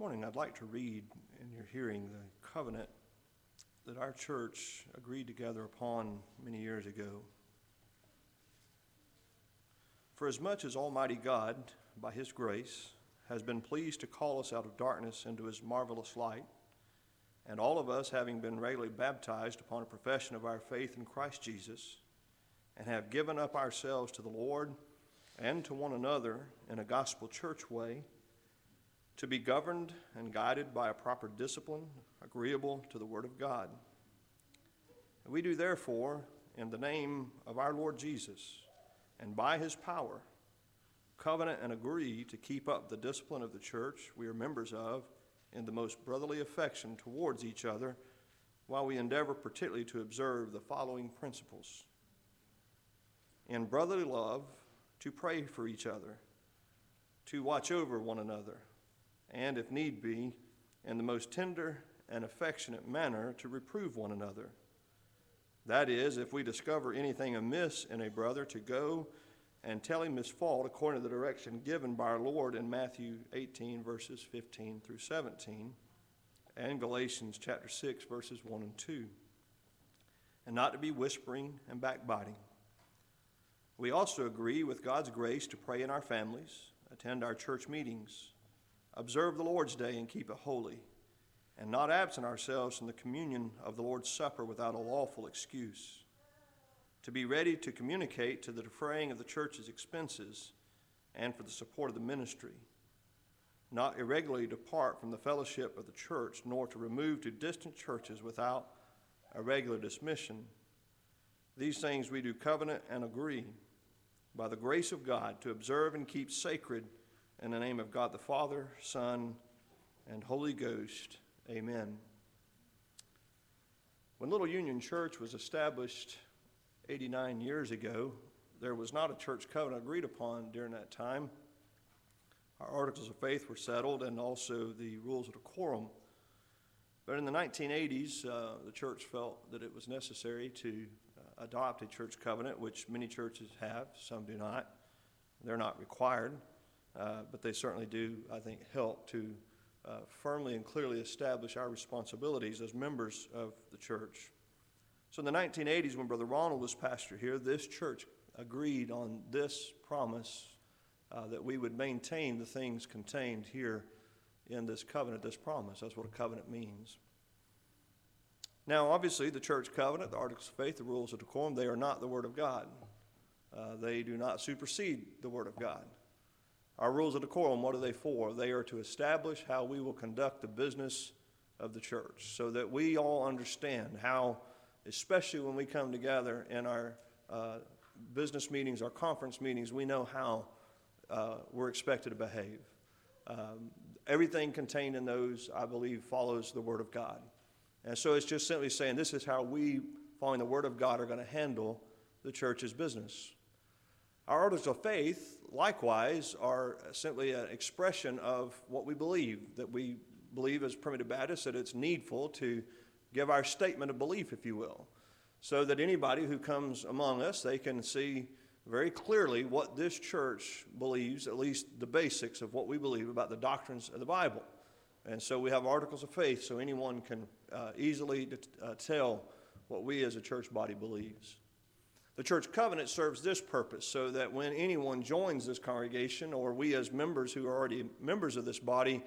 morning I'd like to read in your hearing the covenant that our church agreed together upon many years ago. For as much as Almighty God, by his grace, has been pleased to call us out of darkness into his marvelous light, and all of us having been regularly baptized upon a profession of our faith in Christ Jesus, and have given up ourselves to the Lord and to one another in a gospel church way, to be governed and guided by a proper discipline agreeable to the Word of God. We do therefore, in the name of our Lord Jesus, and by his power, covenant and agree to keep up the discipline of the church we are members of in the most brotherly affection towards each other, while we endeavor particularly to observe the following principles. In brotherly love, to pray for each other, to watch over one another, and if need be, in the most tender and affectionate manner to reprove one another. That is, if we discover anything amiss in a brother, to go and tell him his fault according to the direction given by our Lord in Matthew 18, verses 15 through 17, and Galatians chapter 6, verses 1 and 2, and not to be whispering and backbiting. We also agree with God's grace to pray in our families, attend our church meetings, observe the Lord's Day and keep it holy, and not absent ourselves from the communion of the Lord's Supper without a lawful excuse, to be ready to communicate to the defraying of the church's expenses and for the support of the ministry, not irregularly depart from the fellowship of the church, nor to remove to distant churches without a regular dismission. These things we do covenant and agree by the grace of God to observe and keep sacred in the name of God the Father, Son, and Holy Ghost. Amen. When Little Union Church was established 89 years ago, there was not a church covenant agreed upon during that time. Our articles of faith were settled and also the rules of decorum. But in the 1980s, the church felt that it was necessary to adopt a church covenant, which many churches have, some do not. They're not required, but they certainly do, I think, help to firmly and clearly establish our responsibilities as members of the church. So in the 1980s, when Brother Ronald was pastor here, this church agreed on this promise that we would maintain the things contained here in this covenant, this promise. That's what a covenant means. Now, obviously, the church covenant, the articles of faith, the rules of decorum, they are not the Word of God. They do not supersede the Word of God. Our rules of decorum, what are they for? They are to establish how we will conduct the business of the church so that we all understand how, especially when we come together in our business meetings, our conference meetings, we know how we're expected to behave. Everything contained in those, I believe, follows the Word of God. And so it's just simply saying this is how we, following the Word of God, are going to handle the church's business. Our articles of faith, likewise, are simply an expression of what we believe, that we believe as Primitive Baptists that it's needful to give our statement of belief, if you will, so that anybody who comes among us, they can see very clearly what this church believes, at least the basics of what we believe about the doctrines of the Bible. And so we have articles of faith so anyone can easily tell what we as a church body believes. The church covenant serves this purpose so that when anyone joins this congregation, or we as members who are already members of this body,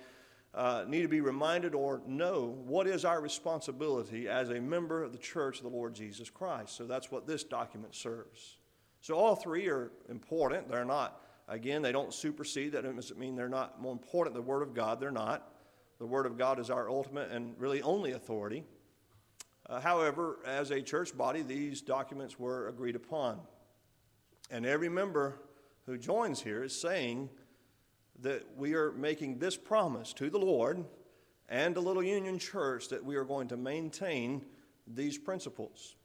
need to be reminded or know what is our responsibility as a member of the church of the Lord Jesus Christ. So that's what this document serves. So all three are important. They're not, again, they don't supersede. That doesn't mean they're not more important than the Word of God. They're not. The Word of God is our ultimate and really only authority. However, as a church body, these documents were agreed upon. And every member who joins here is saying that we are making this promise to the Lord and the Little Union Church that we are going to maintain these principles.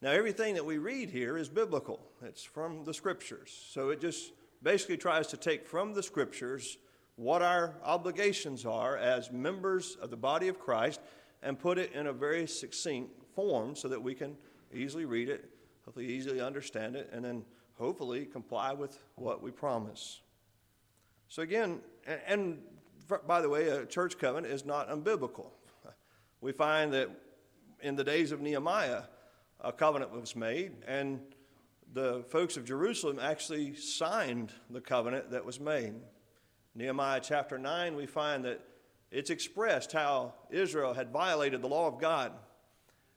Now, everything that we read here is biblical. It's from the Scriptures. So it just basically tries to take from the Scriptures what our obligations are as members of the body of Christ and put it in a very succinct form so that we can easily read it, hopefully easily understand it, and then hopefully comply with what we promise. So again, and by the way, a church covenant is not unbiblical. We find that in the days of Nehemiah, a covenant was made, and the folks of Jerusalem actually signed the covenant that was made. Nehemiah chapter 9, we find that it's expressed how Israel had violated the law of God.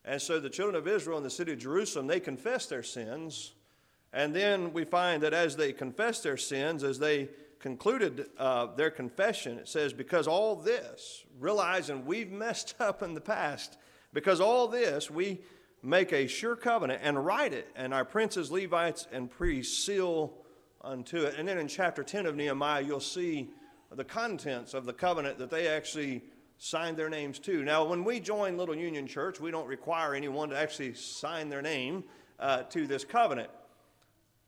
And so the children of Israel in the city of Jerusalem, they confessed their sins. And then we find that as they confessed their sins, as they concluded their confession, it says, because all this, realizing we've messed up in the past, because all this, we make a sure covenant and write it, and our princes, Levites, and priests seal unto it. And then in chapter 10 of Nehemiah, you'll see the contents of the covenant that they actually signed their names to. Now, when we join Little Union Church, we don't require anyone to actually sign their name to this covenant.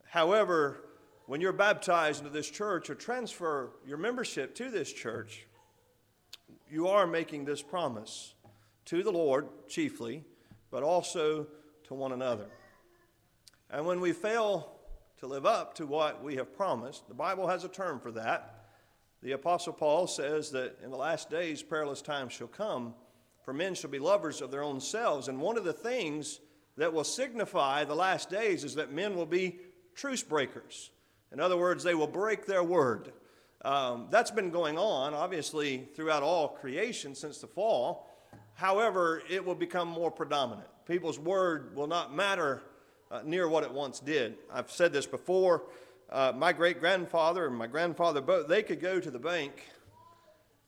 However, when you're baptized into this church or transfer your membership to this church, you are making this promise to the Lord chiefly, but also to one another. And when we fail to live up to what we have promised, the Bible has a term for that. The Apostle Paul says that in the last days, perilous times shall come, for men shall be lovers of their own selves. And one of the things that will signify the last days is that men will be truce breakers. In other words, they will break their word. That's been going on, obviously, throughout all creation since the fall. However, it will become more predominant. People's word will not matter near what it once did. I've said this before. My great-grandfather and my grandfather both, they could go to the bank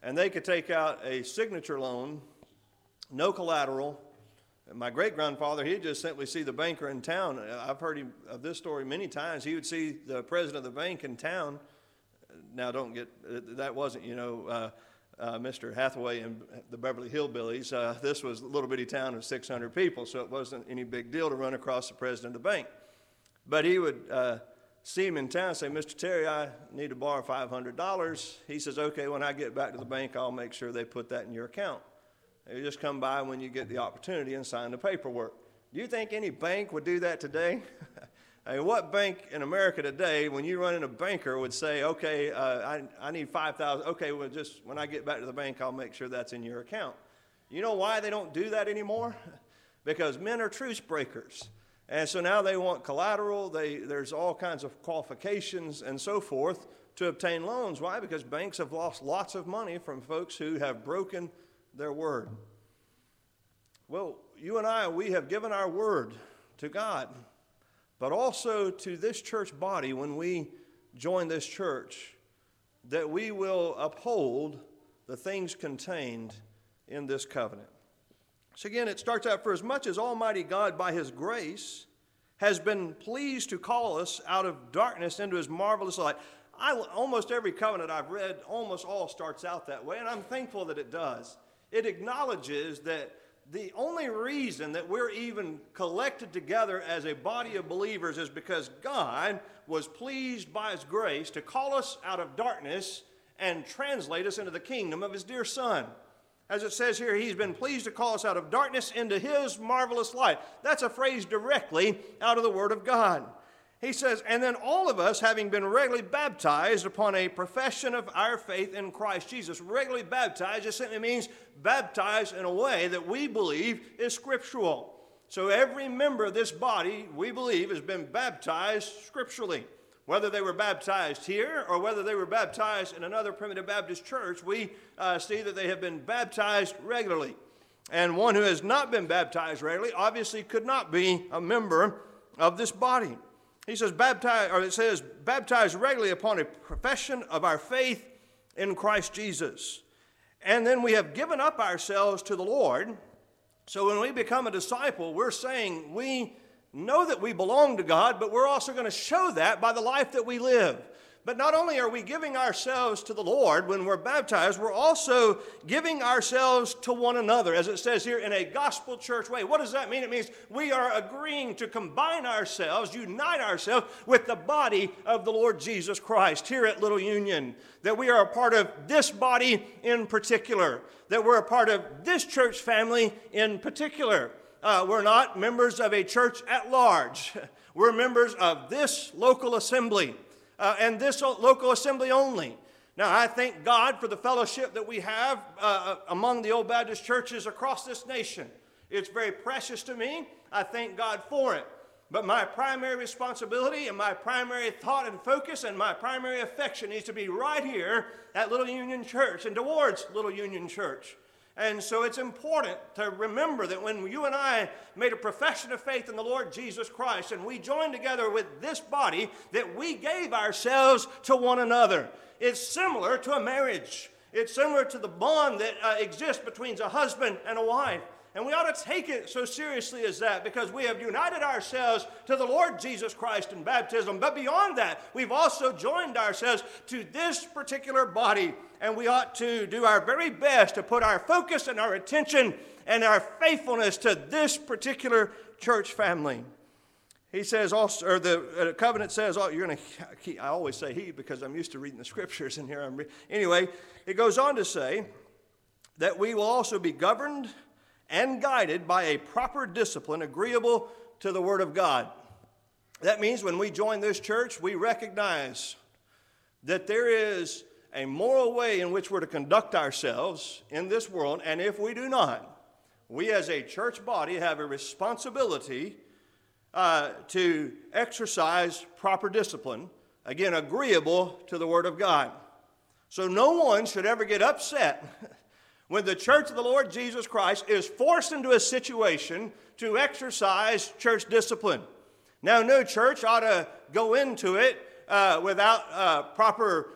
and they could take out a signature loan, no collateral. And my great-grandfather, he'd just simply see the banker in town. I've heard him of this story many times. He would see the president of the bank in town. Now, don't get, that wasn't, you know, Mr. Hathaway and the Beverly Hillbillies. This was a little bitty town of 600 people, so it wasn't any big deal to run across the president of the bank. But he would see him in town and say, Mr. Terry, I need to borrow $500. He says, okay, when I get back to the bank, I'll make sure they put that in your account. You just come by when you get the opportunity and sign the paperwork. Do you think any bank would do that today? I mean, what bank in America today, when you run into a banker, would say, okay, I need $5,000. Okay, well, just when I get back to the bank, I'll make sure that's in your account. You know why they don't do that anymore? Because men are truce breakers. And so now they want collateral. There's all kinds of qualifications and so forth to obtain loans. Why? Because banks have lost lots of money from folks who have broken their word. Well, you and I, we have given our word to God, but also to this church body when we join this church, that we will uphold the things contained in this covenant. So again, it starts out, for as much as Almighty God by his grace has been pleased to call us out of darkness into his marvelous light. Almost every covenant I've read, almost all starts out that way, and I'm thankful that it does. It acknowledges that the only reason that we're even collected together as a body of believers is because God was pleased by his grace to call us out of darkness and translate us into the kingdom of his dear Son. As it says here, he's been pleased to call us out of darkness into his marvelous light. That's a phrase directly out of the Word of God. He says, and then all of us, having been regularly baptized upon a profession of our faith in Christ Jesus. Regularly baptized just simply means baptized in a way that we believe is scriptural. So every member of this body, we believe, has been baptized scripturally. Whether they were baptized here or whether they were baptized in another Primitive Baptist church, we see that they have been baptized regularly. And one who has not been baptized regularly obviously could not be a member of this body. He says, baptized regularly upon a profession of our faith in Christ Jesus. And then we have given up ourselves to the Lord. So when we become a disciple, we're saying we know that we belong to God, but we're also going to show that by the life that we live. But not only are we giving ourselves to the Lord when we're baptized, we're also giving ourselves to one another, as it says here, in a gospel church way. What does that mean? It means we are agreeing to combine ourselves, unite ourselves with the body of the Lord Jesus Christ here at Little Union, that we are a part of this body in particular, that we're a part of this church family in particular. We're not members of a church at large. We're members of this local assembly. And this local assembly only. Now, I thank God for the fellowship that we have among the Old Baptist churches across this nation. It's very precious to me. I thank God for it. But my primary responsibility and my primary thought and focus and my primary affection needs to be right here at Little Union Church and towards Little Union Church. And so it's important to remember that when you and I made a profession of faith in the Lord Jesus Christ and we joined together with this body, that we gave ourselves to one another. It's similar to a marriage. It's similar to the bond that exists between a husband and a wife. And we ought to take it so seriously as that, because we have united ourselves to the Lord Jesus Christ in baptism. But beyond that, we've also joined ourselves to this particular body. And we ought to do our very best to put our focus and our attention and our faithfulness to this particular church family. He says also, or the covenant says, oh, you're going to, I always say he because I'm used to reading the scriptures in here. Anyway, it goes on to say that we will also be governed and guided by a proper discipline agreeable to the Word of God. That means when we join this church, we recognize that there is a moral way in which we're to conduct ourselves in this world, and if we do not, we as a church body have a responsibility to exercise proper discipline, again, agreeable to the Word of God. So no one should ever get upset when the church of the Lord Jesus Christ is forced into a situation to exercise church discipline. Now, no church ought to go into it without proper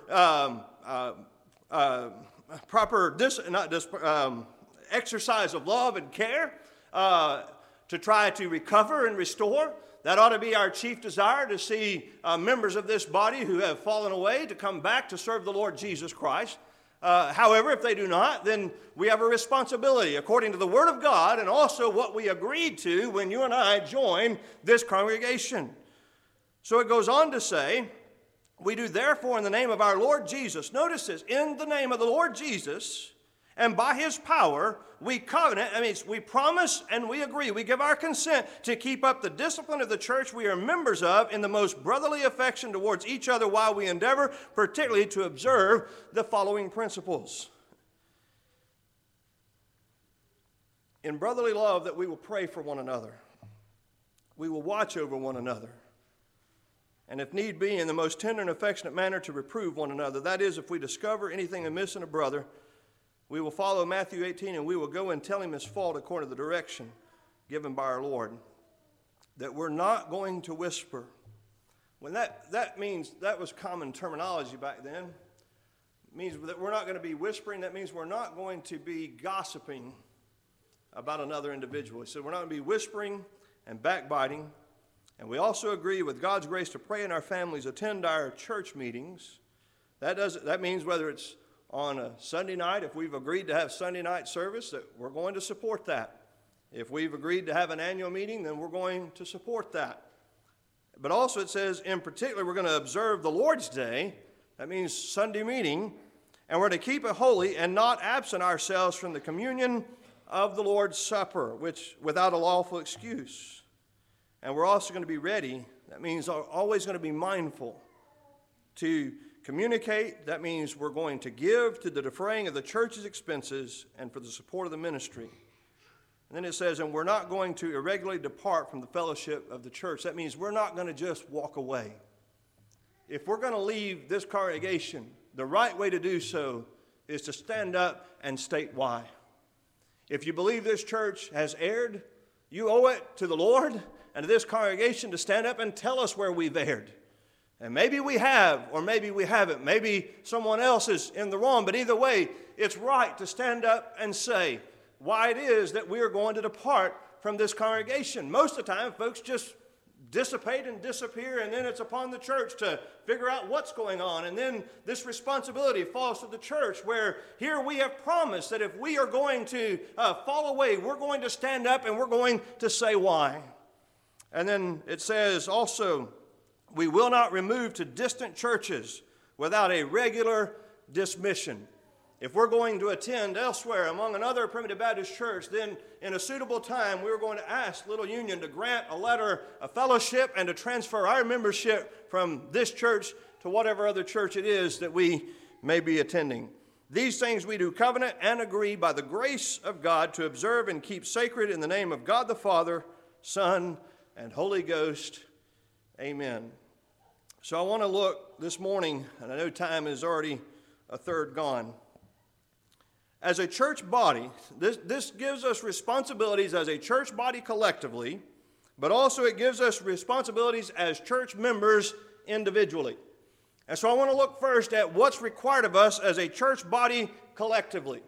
exercise of love and care to try to recover and restore. That ought to be our chief desire, to see members of this body who have fallen away to come back to serve the Lord Jesus Christ. However, if they do not, then we have a responsibility according to the Word of God and also what we agreed to when you and I join this congregation. So it goes on to say, we do therefore in the name of our Lord Jesus. Notice this, in the name of the Lord Jesus and by His power, we covenant, I mean, we promise and we agree. We give our consent to keep up the discipline of the church we are members of in the most brotherly affection towards each other while we endeavor particularly to observe the following principles. In brotherly love, that we will pray for one another. We will watch over one another. And if need be, in the most tender and affectionate manner to reprove one another. That is, if we discover anything amiss in a brother, we will follow Matthew 18, and we will go and tell him his fault according to the direction given by our Lord. That we're not going to whisper. When that means, that was common terminology back then. It means that we're not going to be whispering. That means we're not going to be gossiping about another individual. So we're not going to be whispering and backbiting. And we also agree with God's grace to pray in our families, attend our church meetings. That means whether it's on a Sunday night, if we've agreed to have Sunday night service, that we're going to support that. If we've agreed to have an annual meeting, then we're going to support that. But also it says, in particular, we're going to observe the Lord's Day. That means Sunday meeting. And we're to keep it holy and not absent ourselves from the communion of the Lord's Supper, which without a lawful excuse. And we're also going to be ready. That means we're always going to be mindful to communicate. That means we're going to give to the defraying of the church's expenses and for the support of the ministry. And then it says, and we're not going to irregularly depart from the fellowship of the church. That means we're not going to just walk away. If we're going to leave this congregation, the right way to do so is to stand up and state why. If you believe this church has erred, you owe it to the Lord and to this congregation to stand up and tell us where we've erred. And maybe we have, or maybe we haven't. Maybe someone else is in the wrong. But either way, it's right to stand up and say why it is that we are going to depart from this congregation. Most of the time, folks just dissipate and disappear, and then it's upon the church to figure out what's going on. And then this responsibility falls to the church, where here we have promised that if we are going to fall away, we're going to stand up and we're going to say why. And then it says also, we will not remove to distant churches without a regular dismission. If we're going to attend elsewhere among another Primitive Baptist church, then in a suitable time, we're going to ask Little Union to grant a letter of fellowship and to transfer our membership from this church to whatever other church it is that we may be attending. These things we do covenant and agree by the grace of God to observe and keep sacred in the name of God the Father, Son, and Holy Ghost. Amen. So I want to look this morning, and I know time is already a third gone. As a church body, this gives us responsibilities as a church body collectively, but also it gives us responsibilities as church members individually. And so I want to look first at what's required of us as a church body collectively.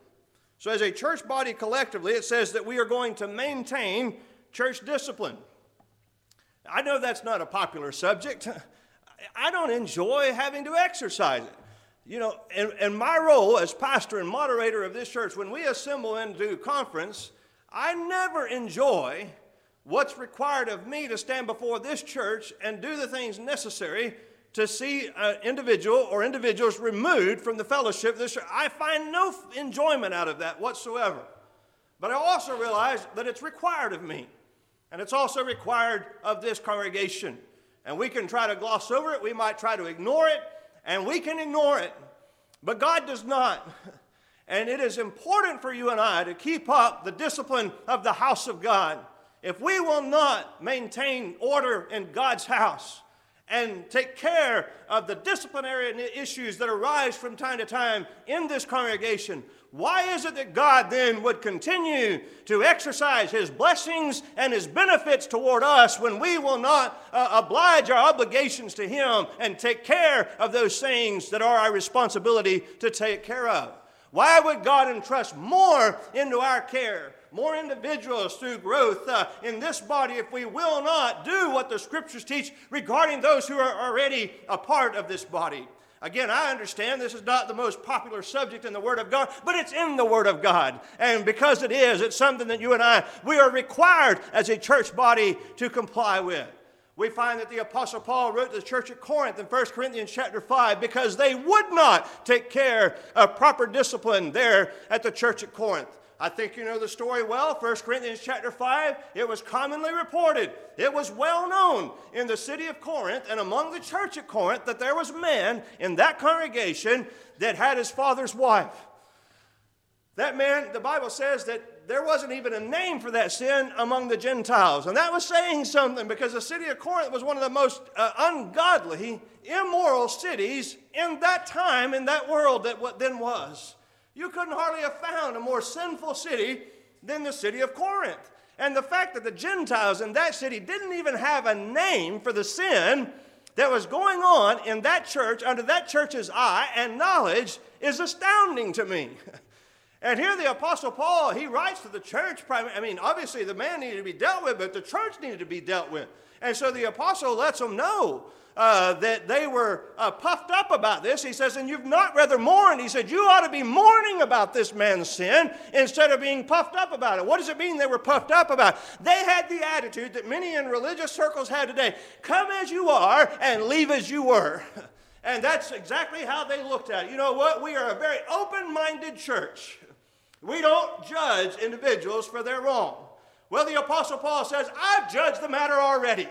So as a church body collectively, it says that we are going to maintain church discipline. I know that's not a popular subject. I don't enjoy having to exercise it. You know, in my role as pastor and moderator of this church, when we assemble and do conference, I never enjoy what's required of me to stand before this church and do the things necessary to see an individual or individuals removed from the fellowship of this church. I find no enjoyment out of that whatsoever. But I also realize that it's required of me, and it's also required of this congregation. And we can try to gloss over it. We might try to ignore it, and we can ignore it. But God does not. And it is important for you and I to keep up the discipline of the house of God. If we will not maintain order in God's house and take care of the disciplinary issues that arise from time to time in this congregation, why is it that God then would continue to exercise His blessings and His benefits toward us when we will not oblige our obligations to Him and take care of those things that are our responsibility to take care of? Why would God entrust more into our care? More individuals through growth in this body if we will not do what the Scriptures teach regarding those who are already a part of this body. Again, I understand this is not the most popular subject in the Word of God, but it's in the Word of God. And because it is, it's something that you and I, we are required as a church body to comply with. We find that the Apostle Paul wrote to the church at Corinth in 1 Corinthians chapter 5 because they would not take care of proper discipline there at the church at Corinth. I think you know the story well. 1 Corinthians chapter 5, it was commonly reported. It was well known in the city of Corinth and among the church at Corinth that there was a man in that congregation that had his father's wife. That man, the Bible says that there wasn't even a name for that sin among the Gentiles. And that was saying something because the city of Corinth was one of the most ungodly, immoral cities in that time, in that world that what then was. You couldn't hardly have found a more sinful city than the city of Corinth. And the fact that the Gentiles in that city didn't even have a name for the sin that was going on in that church, under that church's eye and knowledge, is astounding to me. And here the Apostle Paul, he writes to the church. Obviously the man needed to be dealt with, but the church needed to be dealt with. And so the apostle lets them know that they were puffed up about this. He says, and you've not rather mourned. He said, you ought to be mourning about this man's sin instead of being puffed up about it. What does it mean they were puffed up about it? They had the attitude that many in religious circles had today. Come as you are and leave as you were. And that's exactly how they looked at it. You know what? We are a very open-minded church. We don't judge individuals for their wrong. Well, the Apostle Paul says, I've judged the matter already.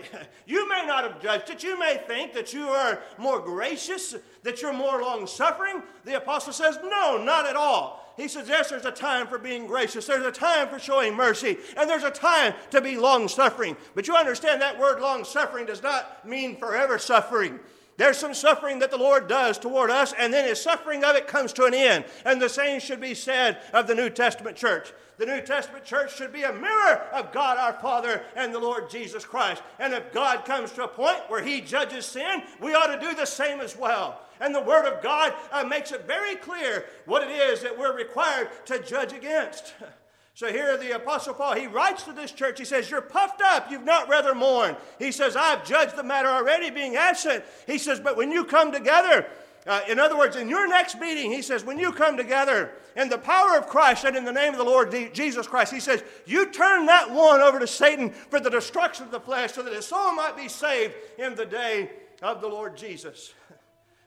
You may not have judged it. You may think that you are more gracious, that you're more long-suffering. The Apostle says, no, not at all. He says, yes, there's a time for being gracious. There's a time for showing mercy. And there's a time to be long-suffering. But you understand that word long-suffering does not mean forever suffering. There's some suffering that the Lord does toward us, and then His suffering of it comes to an end. And the same should be said of the New Testament church. The New Testament church should be a mirror of God our Father and the Lord Jesus Christ. And if God comes to a point where He judges sin, we ought to do the same as well. And the Word of God makes it very clear what it is that we're required to judge against. So here the Apostle Paul, he writes to this church. He says, you're puffed up. You've not rather mourned. He says, I've judged the matter already, being absent. He says, but when you come together, in other words, in your next meeting, he says, when you come together in the power of Christ and in the name of the Lord Jesus Christ, he says, you turn that one over to Satan for the destruction of the flesh so that his soul might be saved in the day of the Lord Jesus.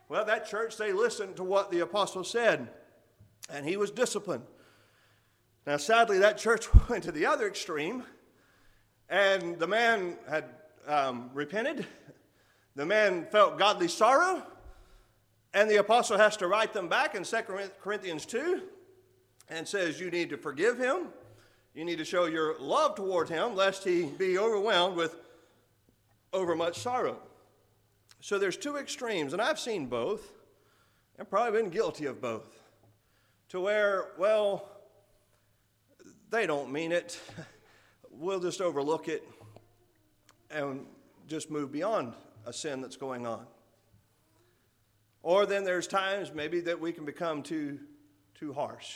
Well, that church, they listened to what the Apostle said, and he was disciplined. Now, sadly, that church went to the other extreme, and the man had repented. The man felt godly sorrow, And the apostle has to write them back in 2 Corinthians 2 and says, you need to forgive him. You need to show your love toward him, lest he be overwhelmed with overmuch sorrow. So there's two extremes, and I've seen both, and probably been guilty of both, to where, well, they don't mean it. We'll just overlook it and just move beyond a sin that's going on. Or then there's times maybe that we can become too harsh,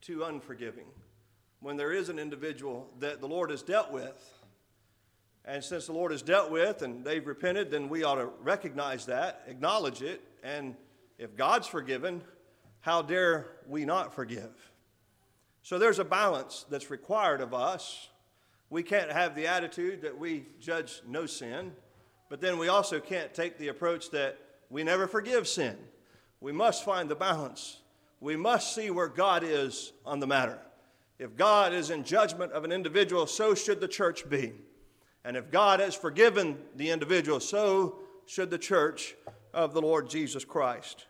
too unforgiving, when there is an individual that the Lord has dealt with. And since the Lord has dealt with and they've repented, then we ought to recognize that, acknowledge it, and if God's forgiven, how dare we not forgive? So there's a balance that's required of us. We can't have the attitude that we judge no sin, but then we also can't take the approach that we never forgive sin. We must find the balance. We must see where God is on the matter. If God is in judgment of an individual, so should the church be. And if God has forgiven the individual, so should the church of the Lord Jesus Christ.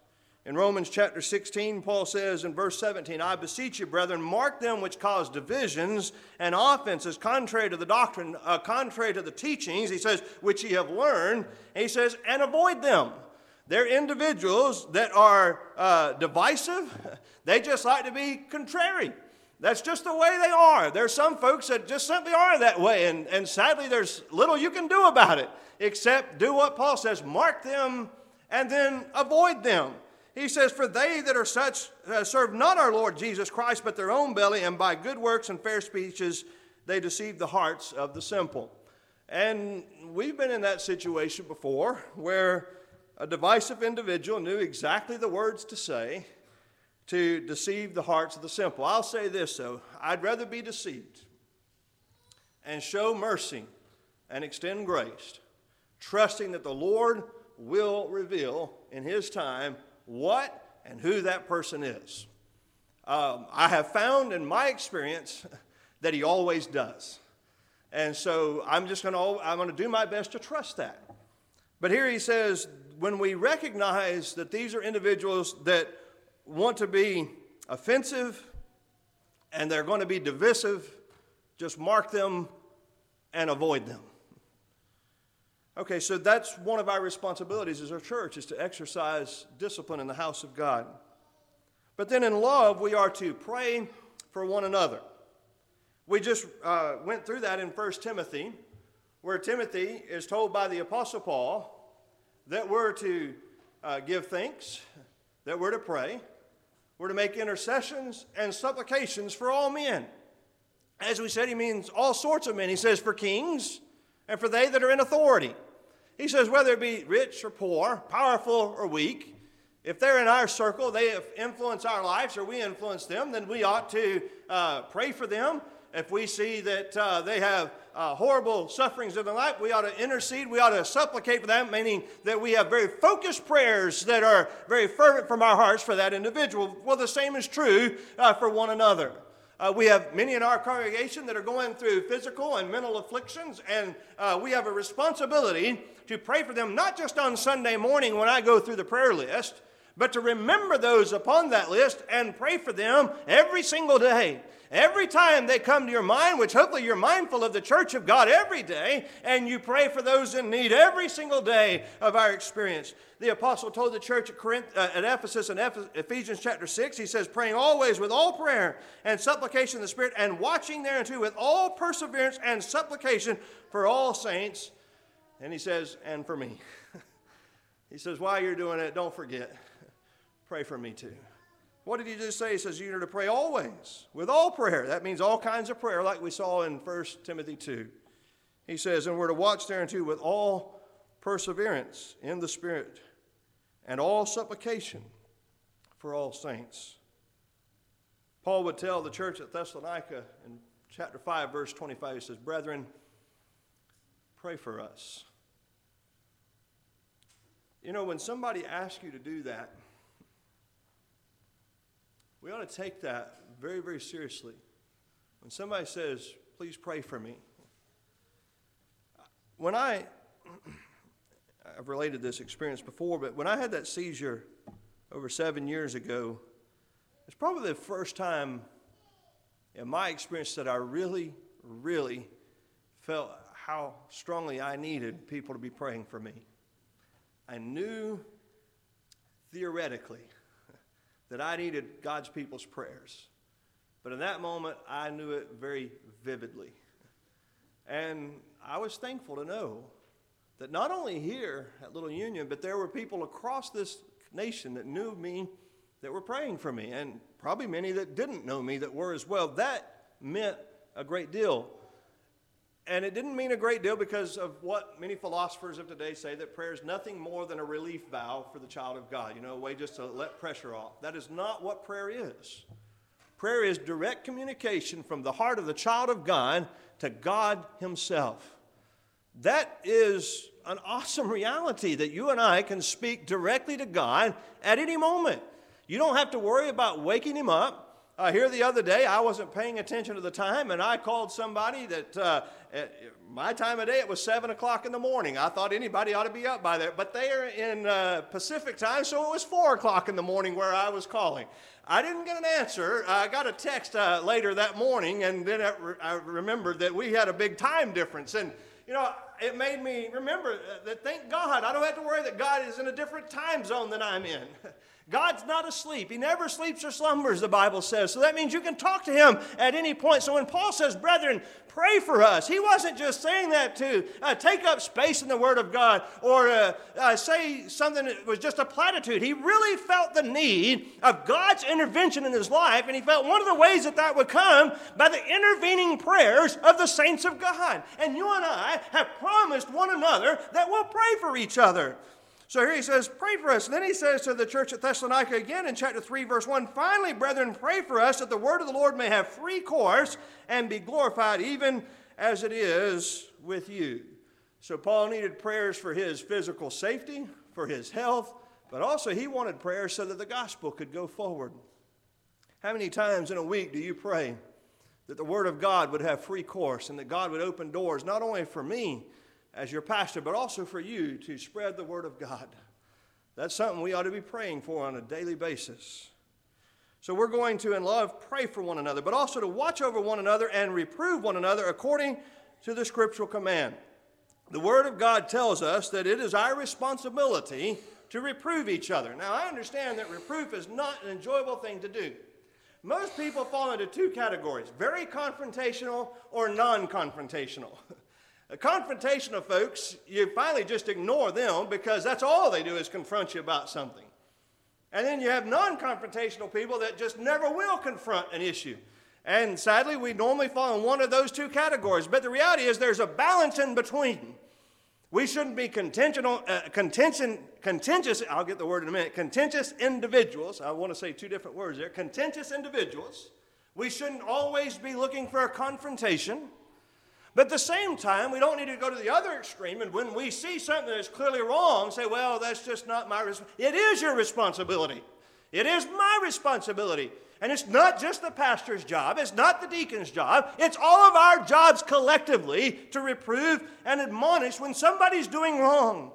In Romans chapter 16, Paul says in verse 17, I beseech you, brethren, mark them which cause divisions and offenses contrary to the doctrine, contrary to the teachings, he says, which ye have learned, and he says, and avoid them. They're individuals that are divisive. They just like to be contrary. That's just the way they are. There's some folks that just simply are that way, and sadly there's little you can do about it except do what Paul says, mark them and then avoid them. He says, for they that are such serve not our Lord Jesus Christ but their own belly, and by good works and fair speeches they deceive the hearts of the simple. And we've been in that situation before where a divisive individual knew exactly the words to say to deceive the hearts of the simple. I'll say this, though. I'd rather be deceived and show mercy and extend grace, trusting that the Lord will reveal in his time what and who that person is. I have found in my experience that he always does. And so I'm going to do my best to trust that. But here he says, when we recognize that these are individuals that want to be offensive and they're going to be divisive, just mark them and avoid them. Okay, so that's one of our responsibilities as a church, is to exercise discipline in the house of God. But then in love, we are to pray for one another. We just went through that in 1 Timothy, where Timothy is told by the Apostle Paul that we're to give thanks, that we're to pray, we're to make intercessions and supplications for all men. As we said, he means all sorts of men. He says for kings and for they that are in authority. He says whether it be rich or poor, powerful or weak, if they're in our circle, they influence our lives or we influence them, then we ought to pray for them. If we see that they have horrible sufferings in their life, we ought to intercede, we ought to supplicate for them, meaning that we have very focused prayers that are very fervent from our hearts for that individual. Well, the same is true for one another. We have many in our congregation that are going through physical and mental afflictions, and we have a responsibility to pray for them, not just on Sunday morning when I go through the prayer list, but to remember those upon that list and pray for them every single day. Every time they come to your mind, which hopefully you're mindful of the church of God every day, and you pray for those in need every single day of our experience. The apostle told the church at Ephesus in Ephesians chapter 6, he says, praying always with all prayer and supplication in the Spirit, and watching thereunto with all perseverance and supplication for all saints. And he says, and for me. He says, while you're doing it, don't forget, pray for me too. What did he just say? He says, you are to pray always, with all prayer. That means all kinds of prayer, like we saw in 1 Timothy 2. He says, and we're to watch thereunto with all perseverance in the Spirit, and all supplication for all saints. Paul would tell the church at Thessalonica in chapter 5, verse 25, he says, brethren, pray for us. You know, when somebody asks you to do that, we ought to take that very, very seriously. When somebody says, please pray for me. When I I've related this experience before, but when I had that seizure over 7 years ago, it's probably the first time in my experience that I really, really felt how strongly I needed people to be praying for me. I knew theoretically that I needed God's people's prayers, but in that moment, I knew it very vividly. And I was thankful to know that not only here at Little Union, but there were people across this nation that knew me, that were praying for me, and probably many that didn't know me that were as well. That meant a great deal. And it didn't mean a great deal because of what many philosophers of today say, that prayer is nothing more than a relief valve for the child of God, you know, a way just to let pressure off. That is not what prayer is. Prayer is direct communication from the heart of the child of God to God himself. That is an awesome reality that you and I can speak directly to God at any moment. You don't have to worry about waking him up. Here the other day, I wasn't paying attention to the time, and I called somebody that at my time of day, it was 7 o'clock in the morning. I thought anybody ought to be up by there, but they are in Pacific time, so it was 4 o'clock in the morning where I was calling. I didn't get an answer. I got a text later that morning, and then I remembered that we had a big time difference, and you know, it made me remember that, thank God, I don't have to worry that God is in a different time zone than I'm in. God's not asleep. He never sleeps or slumbers, the Bible says. So that means you can talk to him at any point. So when Paul says, brethren, pray for us, he wasn't just saying that to take up space in the Word of God or say something that was just a platitude. He really felt the need of God's intervention in his life, and he felt one of the ways that that would come by the intervening prayers of the saints of God. And you and I have promised one another that we'll pray for each other. So here he says, pray for us. And then he says to the church at Thessalonica again in chapter 3, verse 1, finally, brethren, pray for us that the word of the Lord may have free course and be glorified even as it is with you. So Paul needed prayers for his physical safety, for his health, but also he wanted prayers so that the gospel could go forward. How many times in a week do you pray that the word of God would have free course and that God would open doors not only for me, as your pastor, but also for you to spread the word of God? That's something we ought to be praying for on a daily basis. So we're going to, in love, pray for one another, but also to watch over one another and reprove one another according to the scriptural command. The word of God tells us that it is our responsibility to reprove each other. Now, I understand that reproof is not an enjoyable thing to do. Most people fall into two categories, very confrontational or non-confrontational. A confrontation of folks, you finally just ignore them because that's all they do is confront you about something. And then you have non-confrontational people that just never will confront an issue. And sadly, we normally fall in one of those two categories. But the reality is there's a balance in between. We shouldn't be contentious, I'll get the word in a minute, contentious individuals. I want to say two different words there. Contentious individuals. We shouldn't always be looking for a confrontation. But at the same time, we don't need to go to the other extreme, and when we see something that's clearly wrong, say, well, that's just not my responsibility. It is your responsibility. It is my responsibility. And it's not just the pastor's job. It's not the deacon's job. It's all of our jobs collectively to reprove and admonish when somebody's doing wrong.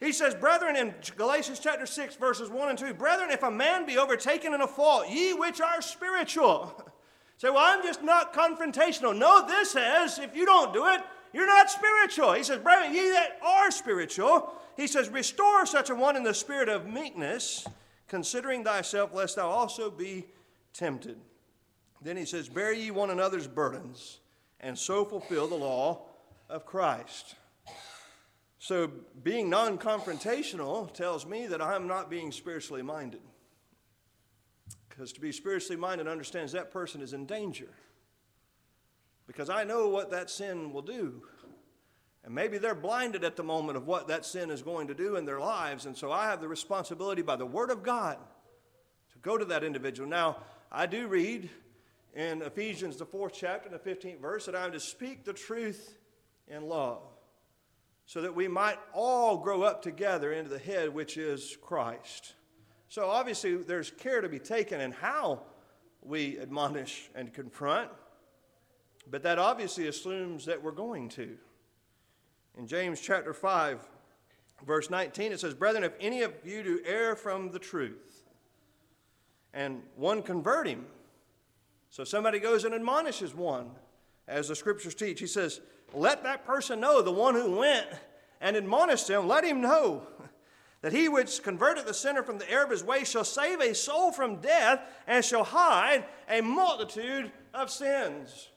He says, brethren, in Galatians chapter 6, verses 1 and 2, brethren, if a man be overtaken in a fault, ye which are spiritual... Say, well, I'm just not confrontational. No, this says, if you don't do it, you're not spiritual. He says, brethren, ye that are spiritual, he says, restore such a one in the spirit of meekness, considering thyself, lest thou also be tempted. Then he says, bear ye one another's burdens, and so fulfill the law of Christ. So being non-confrontational tells me that I'm not being spiritually minded. Because to be spiritually minded understands that person is in danger. Because I know what that sin will do. And maybe they're blinded at the moment of what that sin is going to do in their lives. And so I have the responsibility by the Word of God to go to that individual. Now, I do read in Ephesians, the 4th chapter, and the 15th verse, that I am to speak the truth in love, so that we might all grow up together into the head, which is Christ. So obviously there's care to be taken in how we admonish and confront, but that obviously assumes that we're going to. In James chapter 5, Verse 19, it says, "Brethren, if any of you do err from the truth, and one convert him." So somebody goes and admonishes one, as the scriptures teach. He says, "Let that person know," the one who went and admonished him, "let him know that he which converted the sinner from the error of his way shall save a soul from death and shall hide a multitude of sins."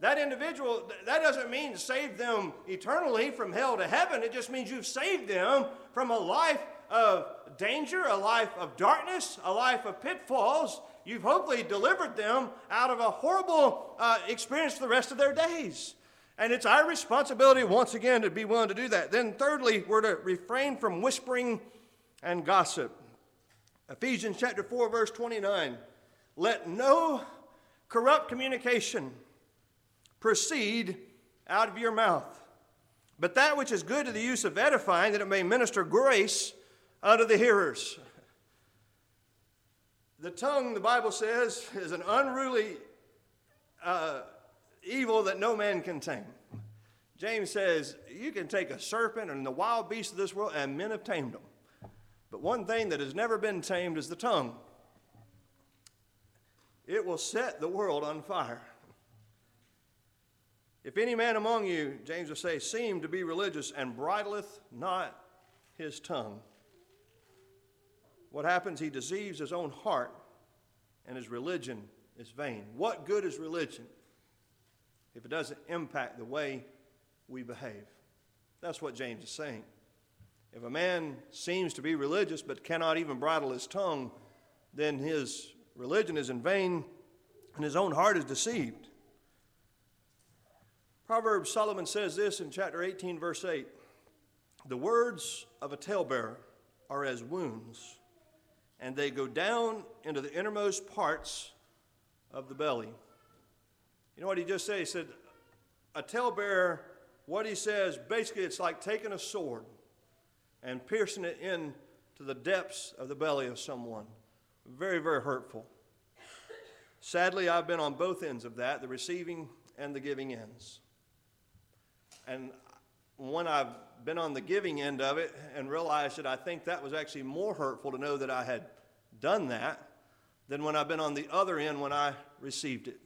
That individual, that doesn't mean save them eternally from hell to heaven. It just means you've saved them from a life of danger, a life of darkness, a life of pitfalls. You've hopefully delivered them out of a horrible experience for the rest of their days. And it's our responsibility, once again, to be willing to do that. Then thirdly, we're to refrain from whispering and gossip. Ephesians chapter 4, verse 29. "Let no corrupt communication proceed out of your mouth, but that which is good to the use of edifying, that it may minister grace unto the hearers." The tongue, the Bible says, is an unruly evil that no man can tame. James says, you can take a serpent and the wild beasts of this world, and men have tamed them. But one thing that has never been tamed is the tongue. It will set the world on fire. "If any man among you," James will say, "seem to be religious and bridleth not his tongue," what happens? He deceives his own heart, and his religion is vain. What good is religion if it doesn't impact the way we behave? That's what James is saying. If a man seems to be religious but cannot even bridle his tongue, then his religion is in vain and his own heart is deceived. Proverbs, Solomon says this in chapter 18, verse 8, "The words of a talebearer are as wounds, and they go down into the innermost parts of the belly." You know what he just said? He said, a talebearer, what he says, basically it's like taking a sword and piercing it into the depths of the belly of someone. Very, very hurtful. Sadly, I've been on both ends of that, the receiving and the giving ends. And when I've been on the giving end of it and realized that I think that was actually more hurtful to know that I had done that than when I've been on the other end when I received it.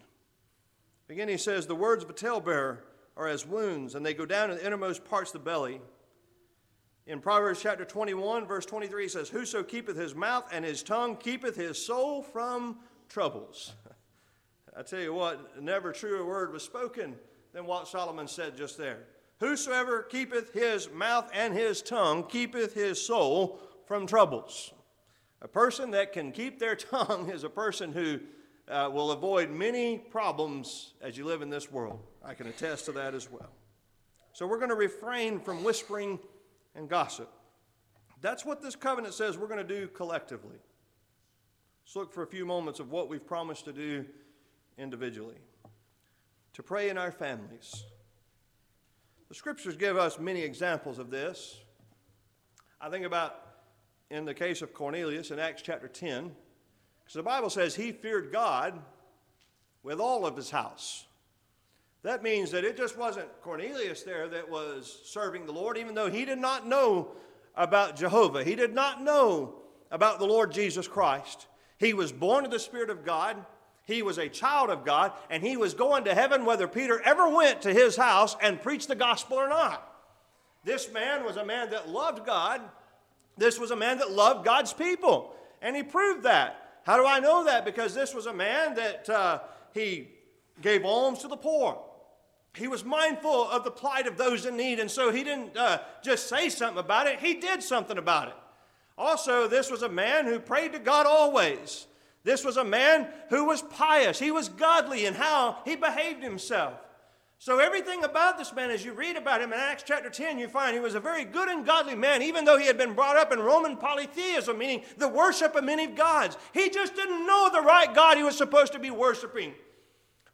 Again, he says, "The words of a talebearer are as wounds, and they go down to the innermost parts of the belly." In Proverbs chapter 21, verse 23, he says, "Whoso keepeth his mouth and his tongue keepeth his soul from troubles." I tell you what, never truer word was spoken than what Solomon said just there. Whosoever keepeth his mouth and his tongue keepeth his soul from troubles. A person that can keep their tongue is a person who will avoid many problems as you live in this world. I can attest to that as well. So we're going to refrain from whispering and gossip. That's what this covenant says we're going to do collectively. Let's look for a few moments of what we've promised to do individually. To pray in our families. The scriptures give us many examples of this. I think about in the case of Cornelius in Acts chapter 10, because the Bible says he feared God with all of his house. That means that it just wasn't Cornelius there that was serving the Lord, even though he did not know about Jehovah. He did not know about the Lord Jesus Christ. He was born of the Spirit of God. He was a child of God, and he was going to heaven whether Peter ever went to his house and preached the gospel or not. This man was a man that loved God. This was a man that loved God's people, and he proved that. How do I know that? Because this was a man that he gave alms to the poor. He was mindful of the plight of those in need, and so he didn't just say something about it. He did something about it. Also, this was a man who prayed to God always. This was a man who was pious. He was godly in how he behaved himself. So everything about this man, as you read about him in Acts chapter 10, you find he was a very good and godly man, even though he had been brought up in Roman polytheism, meaning the worship of many gods. He just didn't know the right God he was supposed to be worshiping.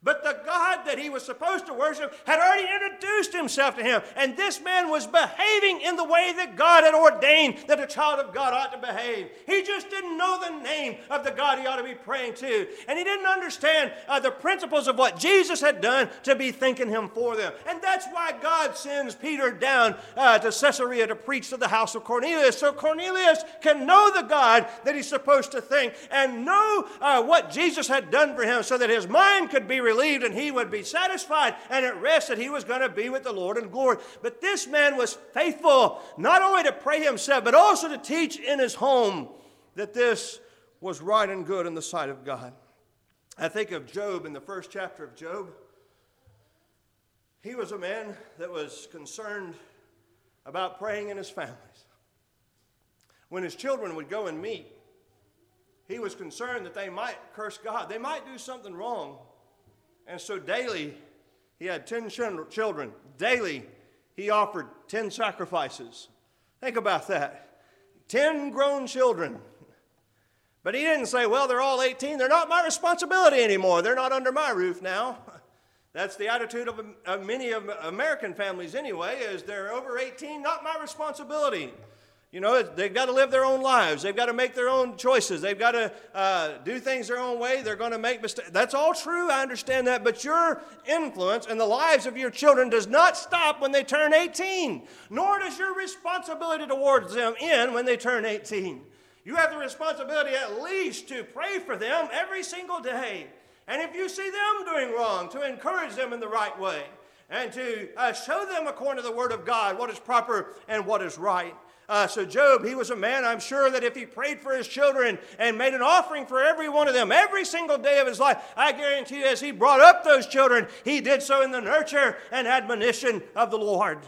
But the God that he was supposed to worship had already introduced himself to him. And this man was behaving in the way that God had ordained that a child of God ought to behave. He just didn't know the name of the God he ought to be praying to. And he didn't understand the principles of what Jesus had done to be thanking him for them. And that's why God sends Peter down to Caesarea to preach to the house of Cornelius. So Cornelius can know the God that he's supposed to thank and know what Jesus had done for him so that his mind could be relieved and he would be satisfied and at rest that he was going to be with the Lord in glory. But this man was faithful not only to pray himself but also to teach in his home that this was right and good in the sight of God. I think of Job in the first chapter of Job. He was a man that was concerned about praying in his families. When his children would go and meet, he was concerned that they might curse God. They might do something wrong. And so daily, he had 10 children. Daily, he offered 10 sacrifices. Think about that. 10 grown children. But he didn't say, well, they're all 18. They're not my responsibility anymore. They're not under my roof now. That's the attitude of many of American families anyway, is they're over 18, not my responsibility. You know, they've got to live their own lives. They've got to make their own choices. They've got to do things their own way. They're going to make mistakes. That's all true. I understand that. But your influence in the lives of your children does not stop when they turn 18, nor does your responsibility towards them end when they turn 18. You have the responsibility at least to pray for them every single day. And if you see them doing wrong, to encourage them in the right way and to show them according to the Word of God what is proper and what is right. So Job, he was a man, I'm sure, that if he prayed for his children and made an offering for every one of them every single day of his life, I guarantee you as he brought up those children, he did so in the nurture and admonition of the Lord.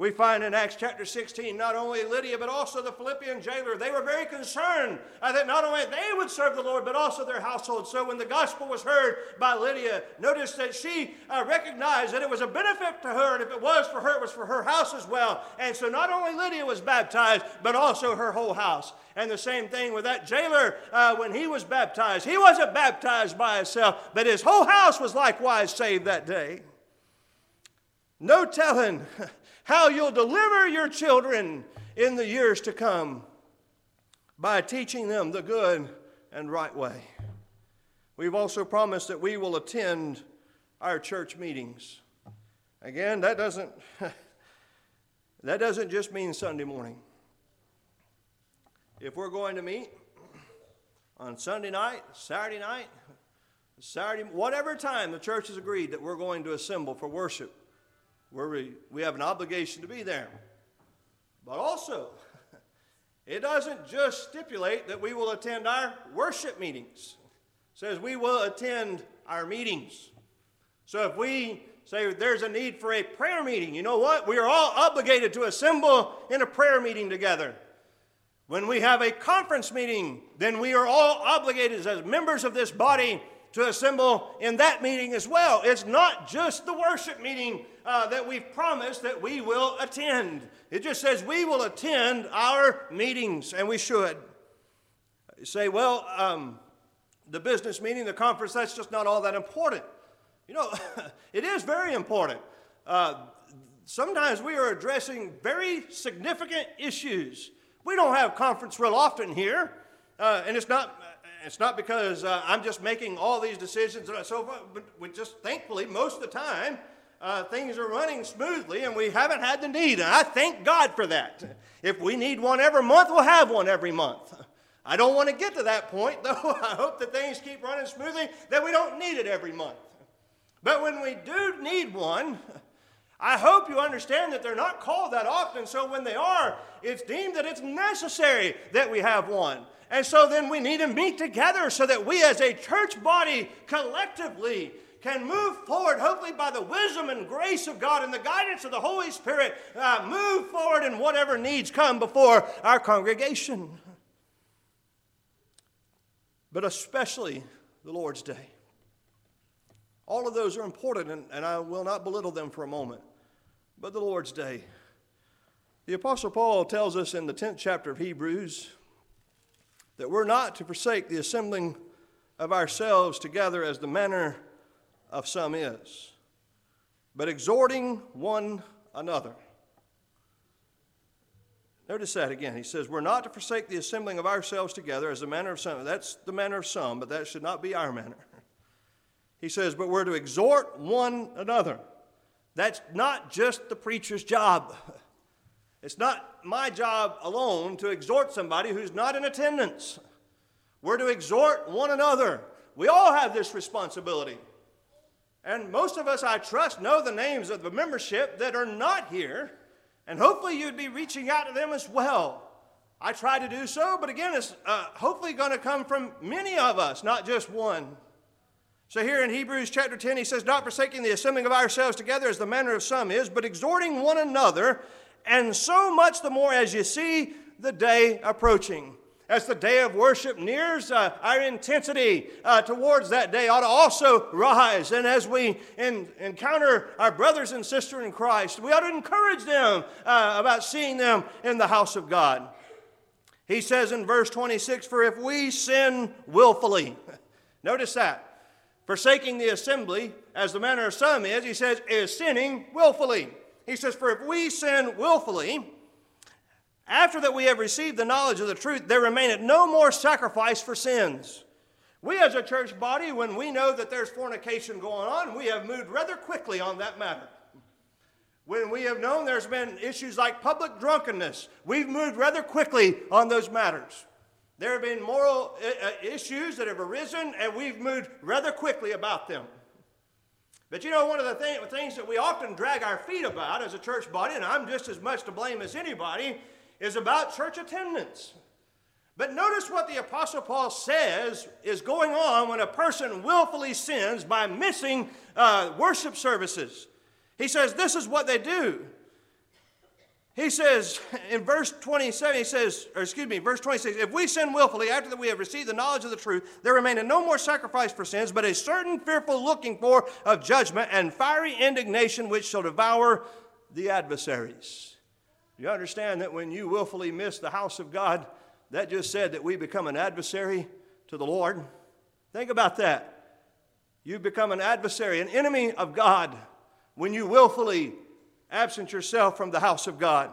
We find in Acts chapter 16, not only Lydia, but also the Philippian jailer, they were very concerned that not only they would serve the Lord, but also their household. So when the gospel was heard by Lydia, notice that she recognized that it was a benefit to her, and if it was for her, it was for her house as well. And so not only Lydia was baptized, but also her whole house. And the same thing with that jailer when he was baptized. He wasn't baptized by himself, but his whole house was likewise saved that day. No telling how you'll deliver your children in the years to come by teaching them the good and right way. We've also promised that we will attend our church meetings. Again, that doesn't just mean Sunday morning. If we're going to meet on Sunday night, Saturday, whatever time the church has agreed that we're going to assemble for worship, where we have an obligation to be there. But also, it doesn't just stipulate that we will attend our worship meetings. It says we will attend our meetings. So if we say there's a need for a prayer meeting, you know what? We are all obligated to assemble in a prayer meeting together. When we have a conference meeting, then we are all obligated as members of this body to assemble in that meeting as well. It's not just the worship meeting that we've promised that we will attend. It just says we will attend our meetings, and we should. You say, well, the business meeting, the conference, that's just not all that important. You know, it is very important. Sometimes we are addressing very significant issues. We don't have conference real often here, and it's not because I'm just making all these decisions and so forth, but we just thankfully most of the time things are running smoothly and we haven't had the need. And I thank God for that. If we need one every month, we'll have one every month. I don't want to get to that point, though. I hope that things keep running smoothly, that we don't need it every month. But when we do need one, I hope you understand that they're not called that often. So when they are, it's deemed that it's necessary that we have one. And so then we need to meet together so that we as a church body collectively can move forward, hopefully by the wisdom and grace of God and the guidance of the Holy Spirit, move forward in whatever needs come before our congregation. But especially the Lord's Day. All of those are important, and I will not belittle them for a moment. But the Lord's Day. The Apostle Paul tells us in the 10th chapter of Hebrews that we're not to forsake the assembling of ourselves together as the manner of some is, but exhorting one another. Notice that again. He says, we're not to forsake the assembling of ourselves together as the manner of some. That's the manner of some, but that should not be our manner. He says, but we're to exhort one another. That's not just the preacher's job. It's not my job alone to exhort somebody who's not in attendance. We're to exhort one another. We all have this responsibility. And most of us, I trust, know the names of the membership that are not here. And hopefully you'd be reaching out to them as well. I try to do so, but again, it's hopefully going to come from many of us, not just one. So here in Hebrews chapter 10, he says, not forsaking the assembling of ourselves together as the manner of some is, but exhorting one another, and so much the more as you see the day approaching. As the day of worship nears, our intensity towards that day ought to also rise. And as we encounter our brothers and sisters in Christ, we ought to encourage them about seeing them in the house of God. He says in verse 26, for if we sin willfully, notice that, forsaking the assembly, as the manner of some is, he says, is sinning willfully. He says, for if we sin willfully, after that we have received the knowledge of the truth, there remaineth no more sacrifice for sins. We as a church body, when we know that there's fornication going on, we have moved rather quickly on that matter. When we have known there's been issues like public drunkenness, we've moved rather quickly on those matters. There have been moral issues that have arisen, and we've moved rather quickly about them. But you know, one of the things that we often drag our feet about as a church body, and I'm just as much to blame as anybody, is about church attendance. But notice what the Apostle Paul says is going on when a person willfully sins by missing worship services. He says this is what they do. He says in verse 27, he says, or excuse me, verse 26, if we sin willfully after that we have received the knowledge of the truth, there remaineth no more sacrifice for sins, but a certain fearful looking for of judgment and fiery indignation which shall devour the adversaries. You understand that when you willfully miss the house of God, that just said that we become an adversary to the Lord. Think about that. You become an adversary, an enemy of God, when you willfully absent yourself from the house of God.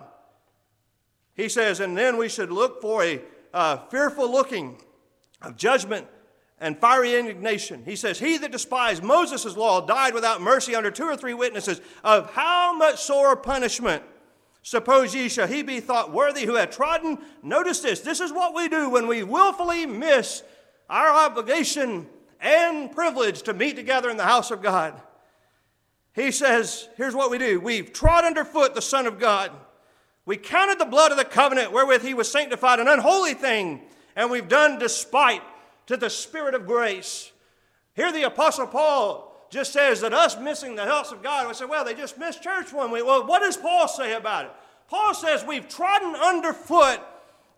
He says, and then we should look for a fearful looking of judgment and fiery indignation. He says, he that despised Moses' law died without mercy under 2 or 3 witnesses. Of how much sore punishment suppose ye shall he be thought worthy who hath trodden? Notice this. This is what we do when we willfully miss our obligation and privilege to meet together in the house of God. He says, here's what we do. We've trod underfoot the Son of God. We counted the blood of the covenant wherewith he was sanctified an unholy thing, and we've done despite to the Spirit of grace. Here the Apostle Paul just says that us missing the house of God, we say, well, they just missed church one week. Well, what does Paul say about it? Paul says we've trodden underfoot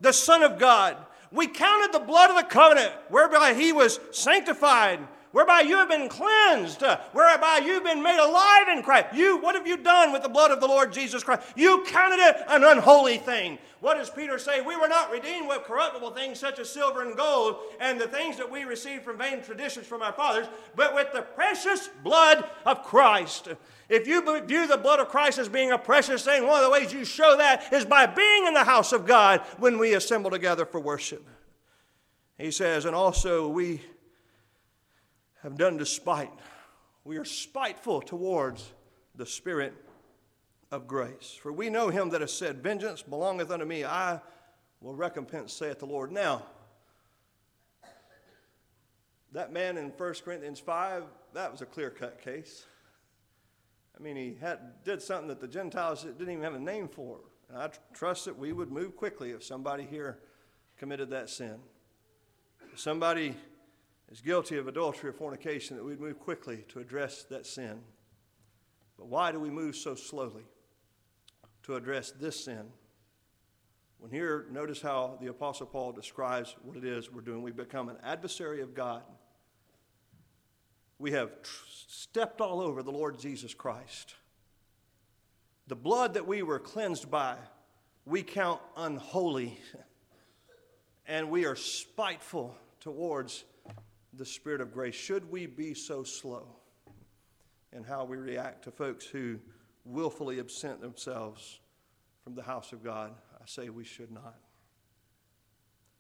the Son of God. We counted the blood of the covenant whereby he was sanctified, whereby you have been cleansed, whereby you've been made alive in Christ. You, what have you done with the blood of the Lord Jesus Christ? You counted it an unholy thing. What does Peter say? We were not redeemed with corruptible things such as silver and gold and the things that we received from vain traditions from our fathers, but with the precious blood of Christ. If you view the blood of Christ as being a precious thing, one of the ways you show that is by being in the house of God when we assemble together for worship. He says, and also we have done despite. We are spiteful towards the Spirit of grace. For we know him that has said, vengeance belongeth unto me, I will recompense, saith the Lord. Now, that man in 1 Corinthians 5, that was a clear-cut case. I mean, he did something that the Gentiles didn't even have a name for. And I trust that we would move quickly if somebody here committed that sin. If somebody is guilty of adultery or fornication, that we'd move quickly to address that sin. But why do we move so slowly to address this sin? When here, notice how the Apostle Paul describes what it is we're doing. We become an adversary of God. We have stepped all over the Lord Jesus Christ. The blood that we were cleansed by, we count unholy, and we are spiteful towards the Spirit of grace. Should we be so slow? and how we react to folks who willfully absent themselves from the house of God. I say we should not.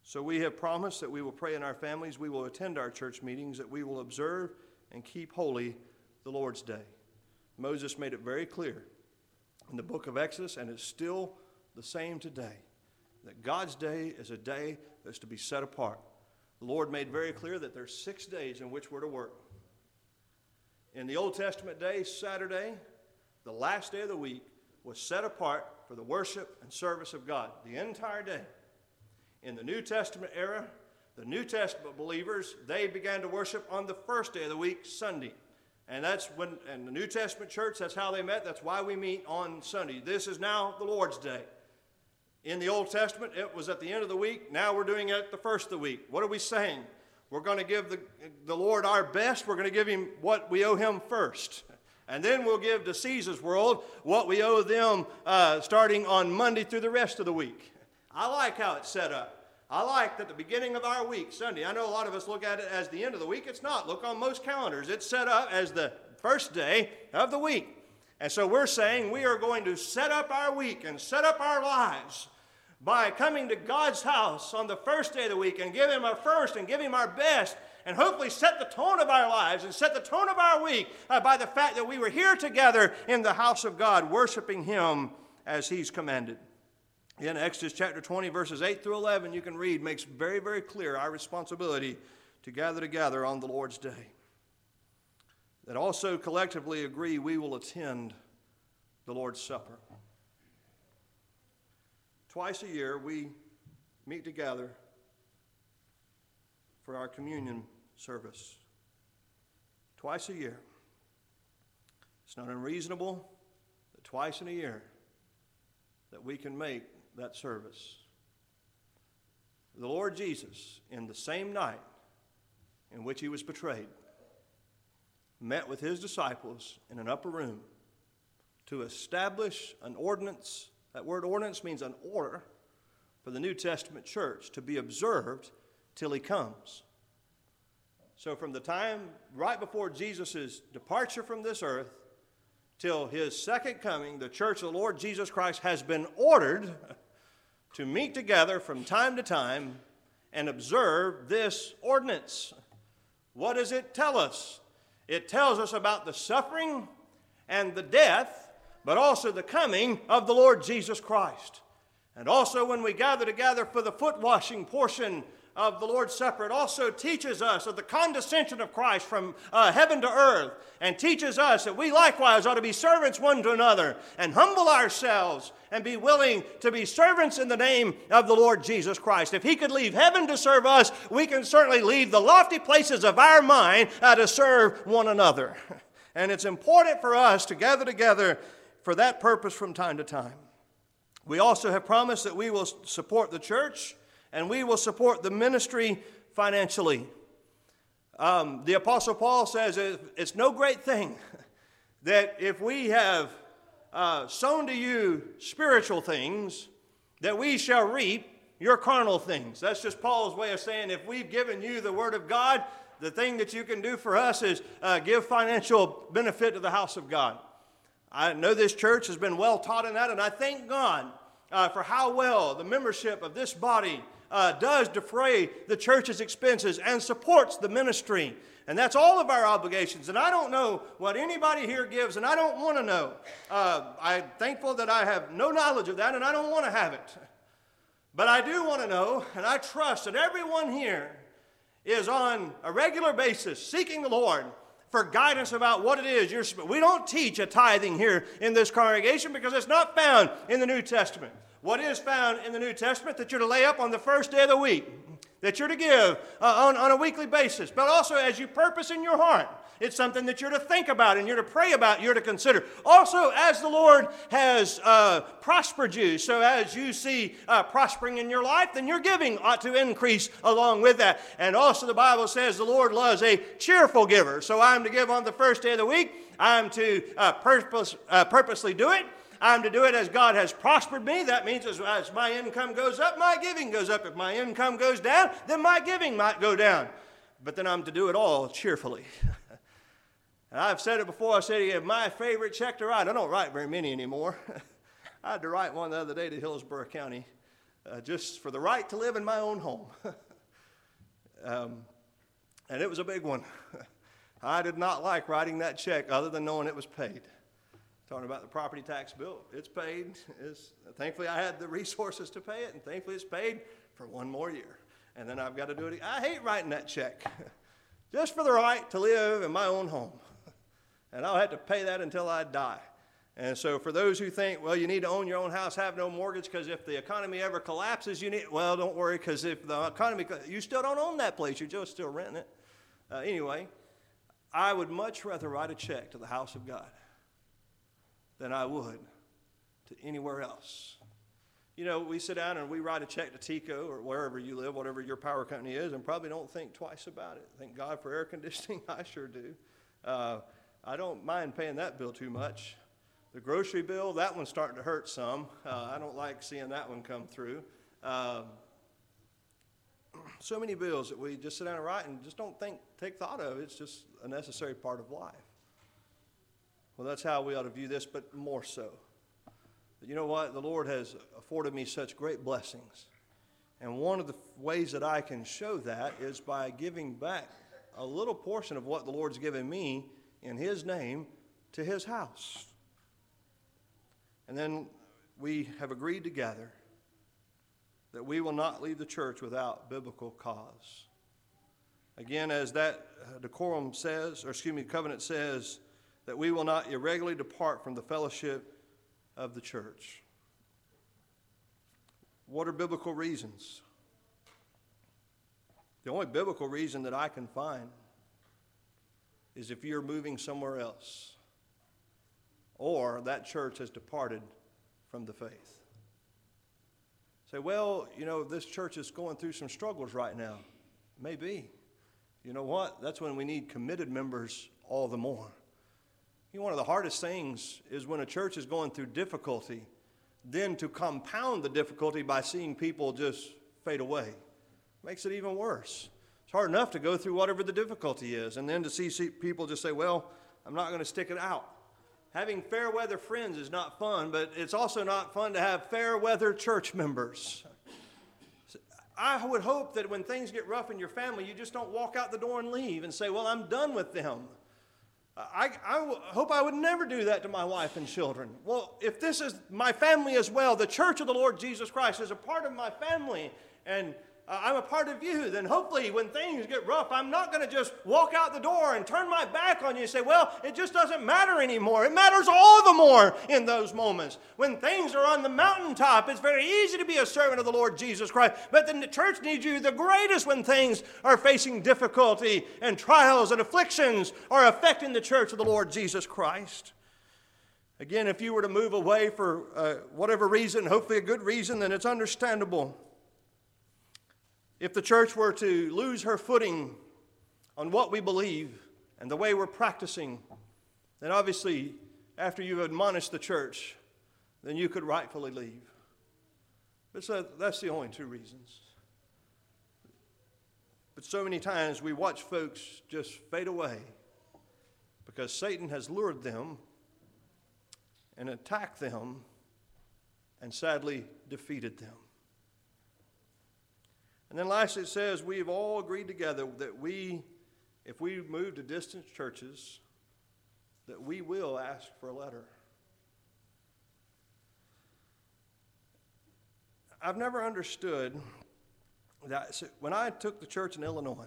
So we have promised that we will pray in our families, we will attend our church meetings, that we will observe and keep holy the Lord's Day. Moses made it very clear in the book of Exodus, and it's still the same today, that God's day is a day that's to be set apart. The Lord made very clear that there's 6 days in which we're to work. In the Old Testament day, Saturday, the last day of the week, was set apart for the worship and service of God, the entire day. In the New Testament era, the New Testament believers, they began to worship on the first day of the week, Sunday. And that's when, in the New Testament church, that's how they met. That's why we meet on Sunday. This is now the Lord's Day. In the Old Testament, it was at the end of the week. Now we're doing it at the first of the week. What are we saying? We're going to give the Lord our best. We're going to give him what we owe him first. And then we'll give to Caesar's world what we owe them starting on Monday through the rest of the week. I like how it's set up. I like that the beginning of our week, Sunday, I know a lot of us look at it as the end of the week. It's not. Look on most calendars. It's set up as the first day of the week. And so we're saying we are going to set up our week and set up our lives by coming to God's house on the first day of the week and give him our first and give him our best and hopefully set the tone of our lives and set the tone of our week by the fact that we were here together in the house of God worshiping him as he's commanded. In Exodus chapter 20, verses 8 through 11, you can read, makes very, very clear our responsibility to gather together on the Lord's day. That also collectively agree we will attend the Lord's Supper. Twice a year, we meet together for our communion service. Twice a year. It's not unreasonable that twice in a year that we can make that service. The Lord Jesus, in the same night in which he was betrayed, met with his disciples in an upper room to establish an ordinance. That word ordinance means an order for the New Testament church to be observed till he comes. So from the time right before Jesus' departure from this earth till his second coming, the church of the Lord Jesus Christ has been ordered to meet together from time to time and observe this ordinance. What does it tell us? It tells us about the suffering and the death, but also the coming of the Lord Jesus Christ. And also when we gather together for the foot washing portion of the Lord's Supper, it also teaches us of the condescension of Christ from heaven to earth, and teaches us that we likewise ought to be servants one to another and humble ourselves and be willing to be servants in the name of the Lord Jesus Christ. If he could leave heaven to serve us, we can certainly leave the lofty places of our mind to serve one another. And it's important for us to gather together for that purpose from time to time. We also have promised that we will support the church and we will support the ministry financially. The Apostle Paul says it's no great thing that if we have sown to you spiritual things, that we shall reap your carnal things. That's just Paul's way of saying if we've given you the word of God, the thing that you can do for us is give financial benefit to the house of God. I know this church has been well taught in that, and I thank God for how well the membership of this body does defray the church's expenses and supports the ministry. And that's all of our obligations. And I don't know what anybody here gives, and I don't want to know. I'm thankful that I have no knowledge of that, and I don't want to have it. But I do want to know, and I trust that everyone here is on a regular basis seeking the Lord for guidance about what it is. We don't teach a tithing here in this congregation because it's not found in the New Testament. What is found in the New Testament that you're to lay up on the first day of the week, that you're to give on a weekly basis, but also as you purpose in your heart. It's something that you're to think about and you're to pray about, you're to consider. Also, as the Lord has prospered you, so as you see prospering in your life, then your giving ought to increase along with that. And also the Bible says the Lord loves a cheerful giver. So I'm to give on the first day of the week. I'm to purposely do it. I'm to do it as God has prospered me. That means as my income goes up, my giving goes up. If my income goes down, then my giving might go down. But then I'm to do it all cheerfully. And I've said it before, I said again, my favorite check to write. I don't write very many anymore. I had to write one the other day to Hillsborough County just for the right to live in my own home. And it was a big one. I did not like writing that check other than knowing it was paid. Talking about the property tax bill. It's paid. It's, thankfully, I had the resources to pay it, and thankfully it's paid for one more year. And then I've got to do it. I hate writing that check just for the right to live in my own home. And I'll have to pay that until I die. And so for those who think, well, you need to own your own house, have no mortgage, because if the economy ever collapses, you need, well, don't worry, because if the economy, you still don't own that place. You're just still renting it. Anyway, I would much rather write a check to the house of God than I would to anywhere else. You know, we sit down and we write a check to TECO or wherever you live, whatever your power company is, and probably don't think twice about it. Thank God for air conditioning. I sure do. I don't mind paying that bill too much. The grocery bill, that one's starting to hurt some. I don't like seeing that one come through. So many bills that we just sit down and write and just don't think, take thought of. It's just a necessary part of life. Well, that's how we ought to view this, but more so. But you know what? The Lord has afforded me such great blessings. And one of the ways that I can show that is by giving back a little portion of what the Lord's given me in His name to His house. And then we have agreed together that we will not leave the church without biblical cause. Again, as that decorum says, or excuse me, covenant says, that we will not irregularly depart from the fellowship of the church. What are biblical reasons? The only biblical reason that I can find is if you're moving somewhere else or that church has departed from the faith. Say, well, you know, this church is going through some struggles right now. Maybe. You know what? That's when we need committed members all the more. You know, one of the hardest things is when a church is going through difficulty, then to compound the difficulty by seeing people just fade away. Makes it even worse. It's hard enough to go through whatever the difficulty is, and then to see people just say, well, I'm not going to stick it out. Having fair weather friends is not fun, but it's also not fun to have fair weather church members. I would hope that when things get rough in your family, you just don't walk out the door and leave and say, well, I'm done with them. I hope I would never do that to my wife and children. Well, if this is my family as well, the church of the Lord Jesus Christ is a part of my family, and I'm a part of you, then hopefully when things get rough, I'm not going to just walk out the door and turn my back on you and say, well, it just doesn't matter anymore. It matters all the more in those moments. When things are on the mountaintop, it's very easy to be a servant of the Lord Jesus Christ. But then the church needs you the greatest when things are facing difficulty and trials and afflictions are affecting the church of the Lord Jesus Christ. Again, if you were to move away for whatever reason, hopefully a good reason, then it's understandable. If the church were to lose her footing on what we believe and the way we're practicing, then obviously after you've admonished the church, then you could rightfully leave. But so that's the only two reasons. But so many times we watch folks just fade away because Satan has lured them and attacked them and sadly defeated them. And then lastly, it says, we've all agreed together that if we move to distant churches, that we will ask for a letter. I've never understood that when I took the church in Illinois,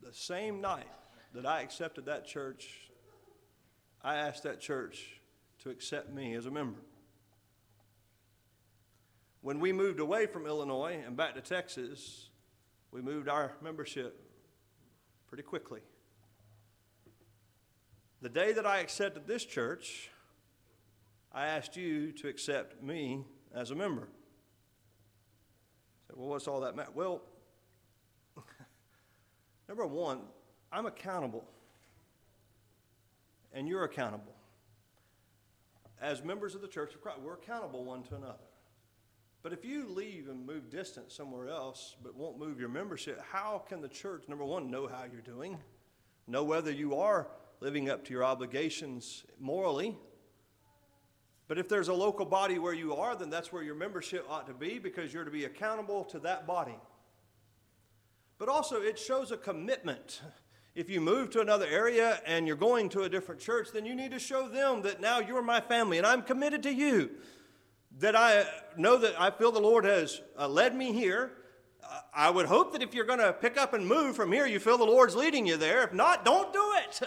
the same night that I accepted that church, I asked that church to accept me as a member. When we moved away from Illinois and back to Texas, we moved our membership pretty quickly. The day that I accepted this church, I asked you to accept me as a member. I said, well, what's all that matter? Well, number one, I'm accountable, and you're accountable. As members of the Church of Christ, we're accountable one to another. But if you leave and move distant somewhere else but won't move your membership, how can the church, number one, know how you're doing, know whether you are living up to your obligations morally. But if there's a local body where you are, then that's where your membership ought to be, because you're to be accountable to that body. But also it shows a commitment. If you move to another area and you're going to a different church, then you need to show them that now you're my family and I'm committed to you. That I know that I feel the Lord has led me here. I would hope that if you're going to pick up and move from here, you feel the Lord's leading you there. If not, don't do it.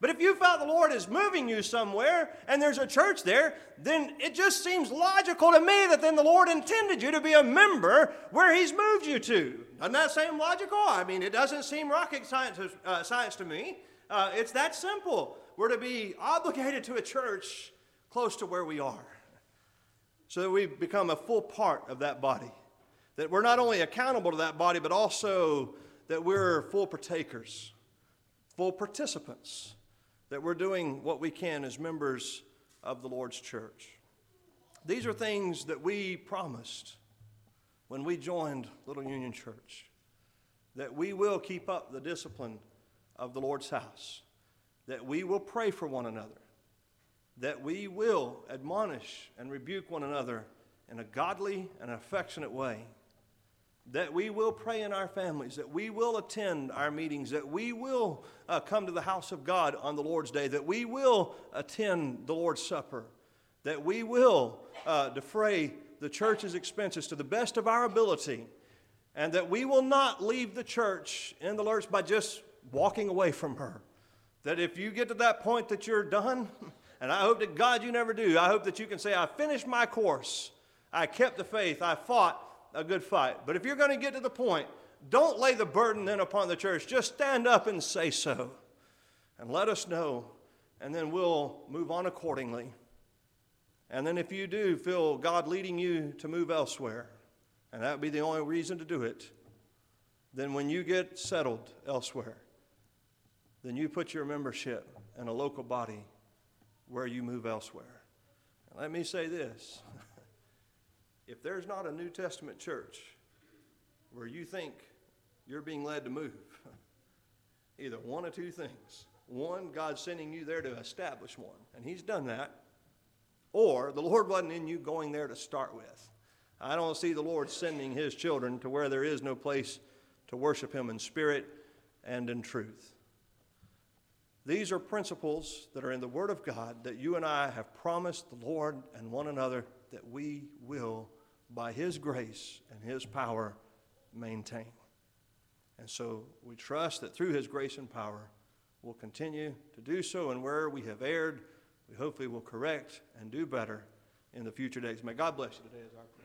But if you felt the Lord is moving you somewhere and there's a church there, then it just seems logical to me that then the Lord intended you to be a member where he's moved you to. Doesn't that seem logical? I mean, it doesn't seem rocket science to me. It's that simple. We're to be obligated to a church close to where we are so that we become a full part of that body. That we're not only accountable to that body, but also that we're full partakers, full participants, that we're doing what we can as members of the Lord's church. These are things that we promised when we joined Little Union Church, that we will keep up the discipline of the Lord's house, that we will pray for one another, that we will admonish and rebuke one another in a godly and affectionate way, that we will pray in our families, that we will attend our meetings, that we will come to the house of God on the Lord's Day, that we will attend the Lord's Supper, that we will defray the church's expenses to the best of our ability, and that we will not leave the church in the lurch by just walking away from her. That if you get to that point that you're done, and I hope that God you never do, I hope that you can say, I finished my course, I kept the faith, I fought a good fight. But if you're going to get to the point, don't lay the burden then upon the church. Just stand up and say so and let us know, and then we'll move on accordingly. And then if you do feel God leading you to move elsewhere, and that would be the only reason to do it, then when you get settled elsewhere, then you put your membership in a local body where you move elsewhere. And let me say this. If there's not a New Testament church where you think you're being led to move, either one or two things. One, God's sending you there to establish one, and he's done that. Or the Lord wasn't in you going there to start with. I don't see the Lord sending his children to where there is no place to worship him in spirit and in truth. These are principles that are in the Word of God that you and I have promised the Lord and one another that we will, by his grace and his power, maintain. And so we trust that through his grace and power, we'll continue to do so, and where we have erred, we hopefully will correct and do better in the future days. May God bless you today as our prayer.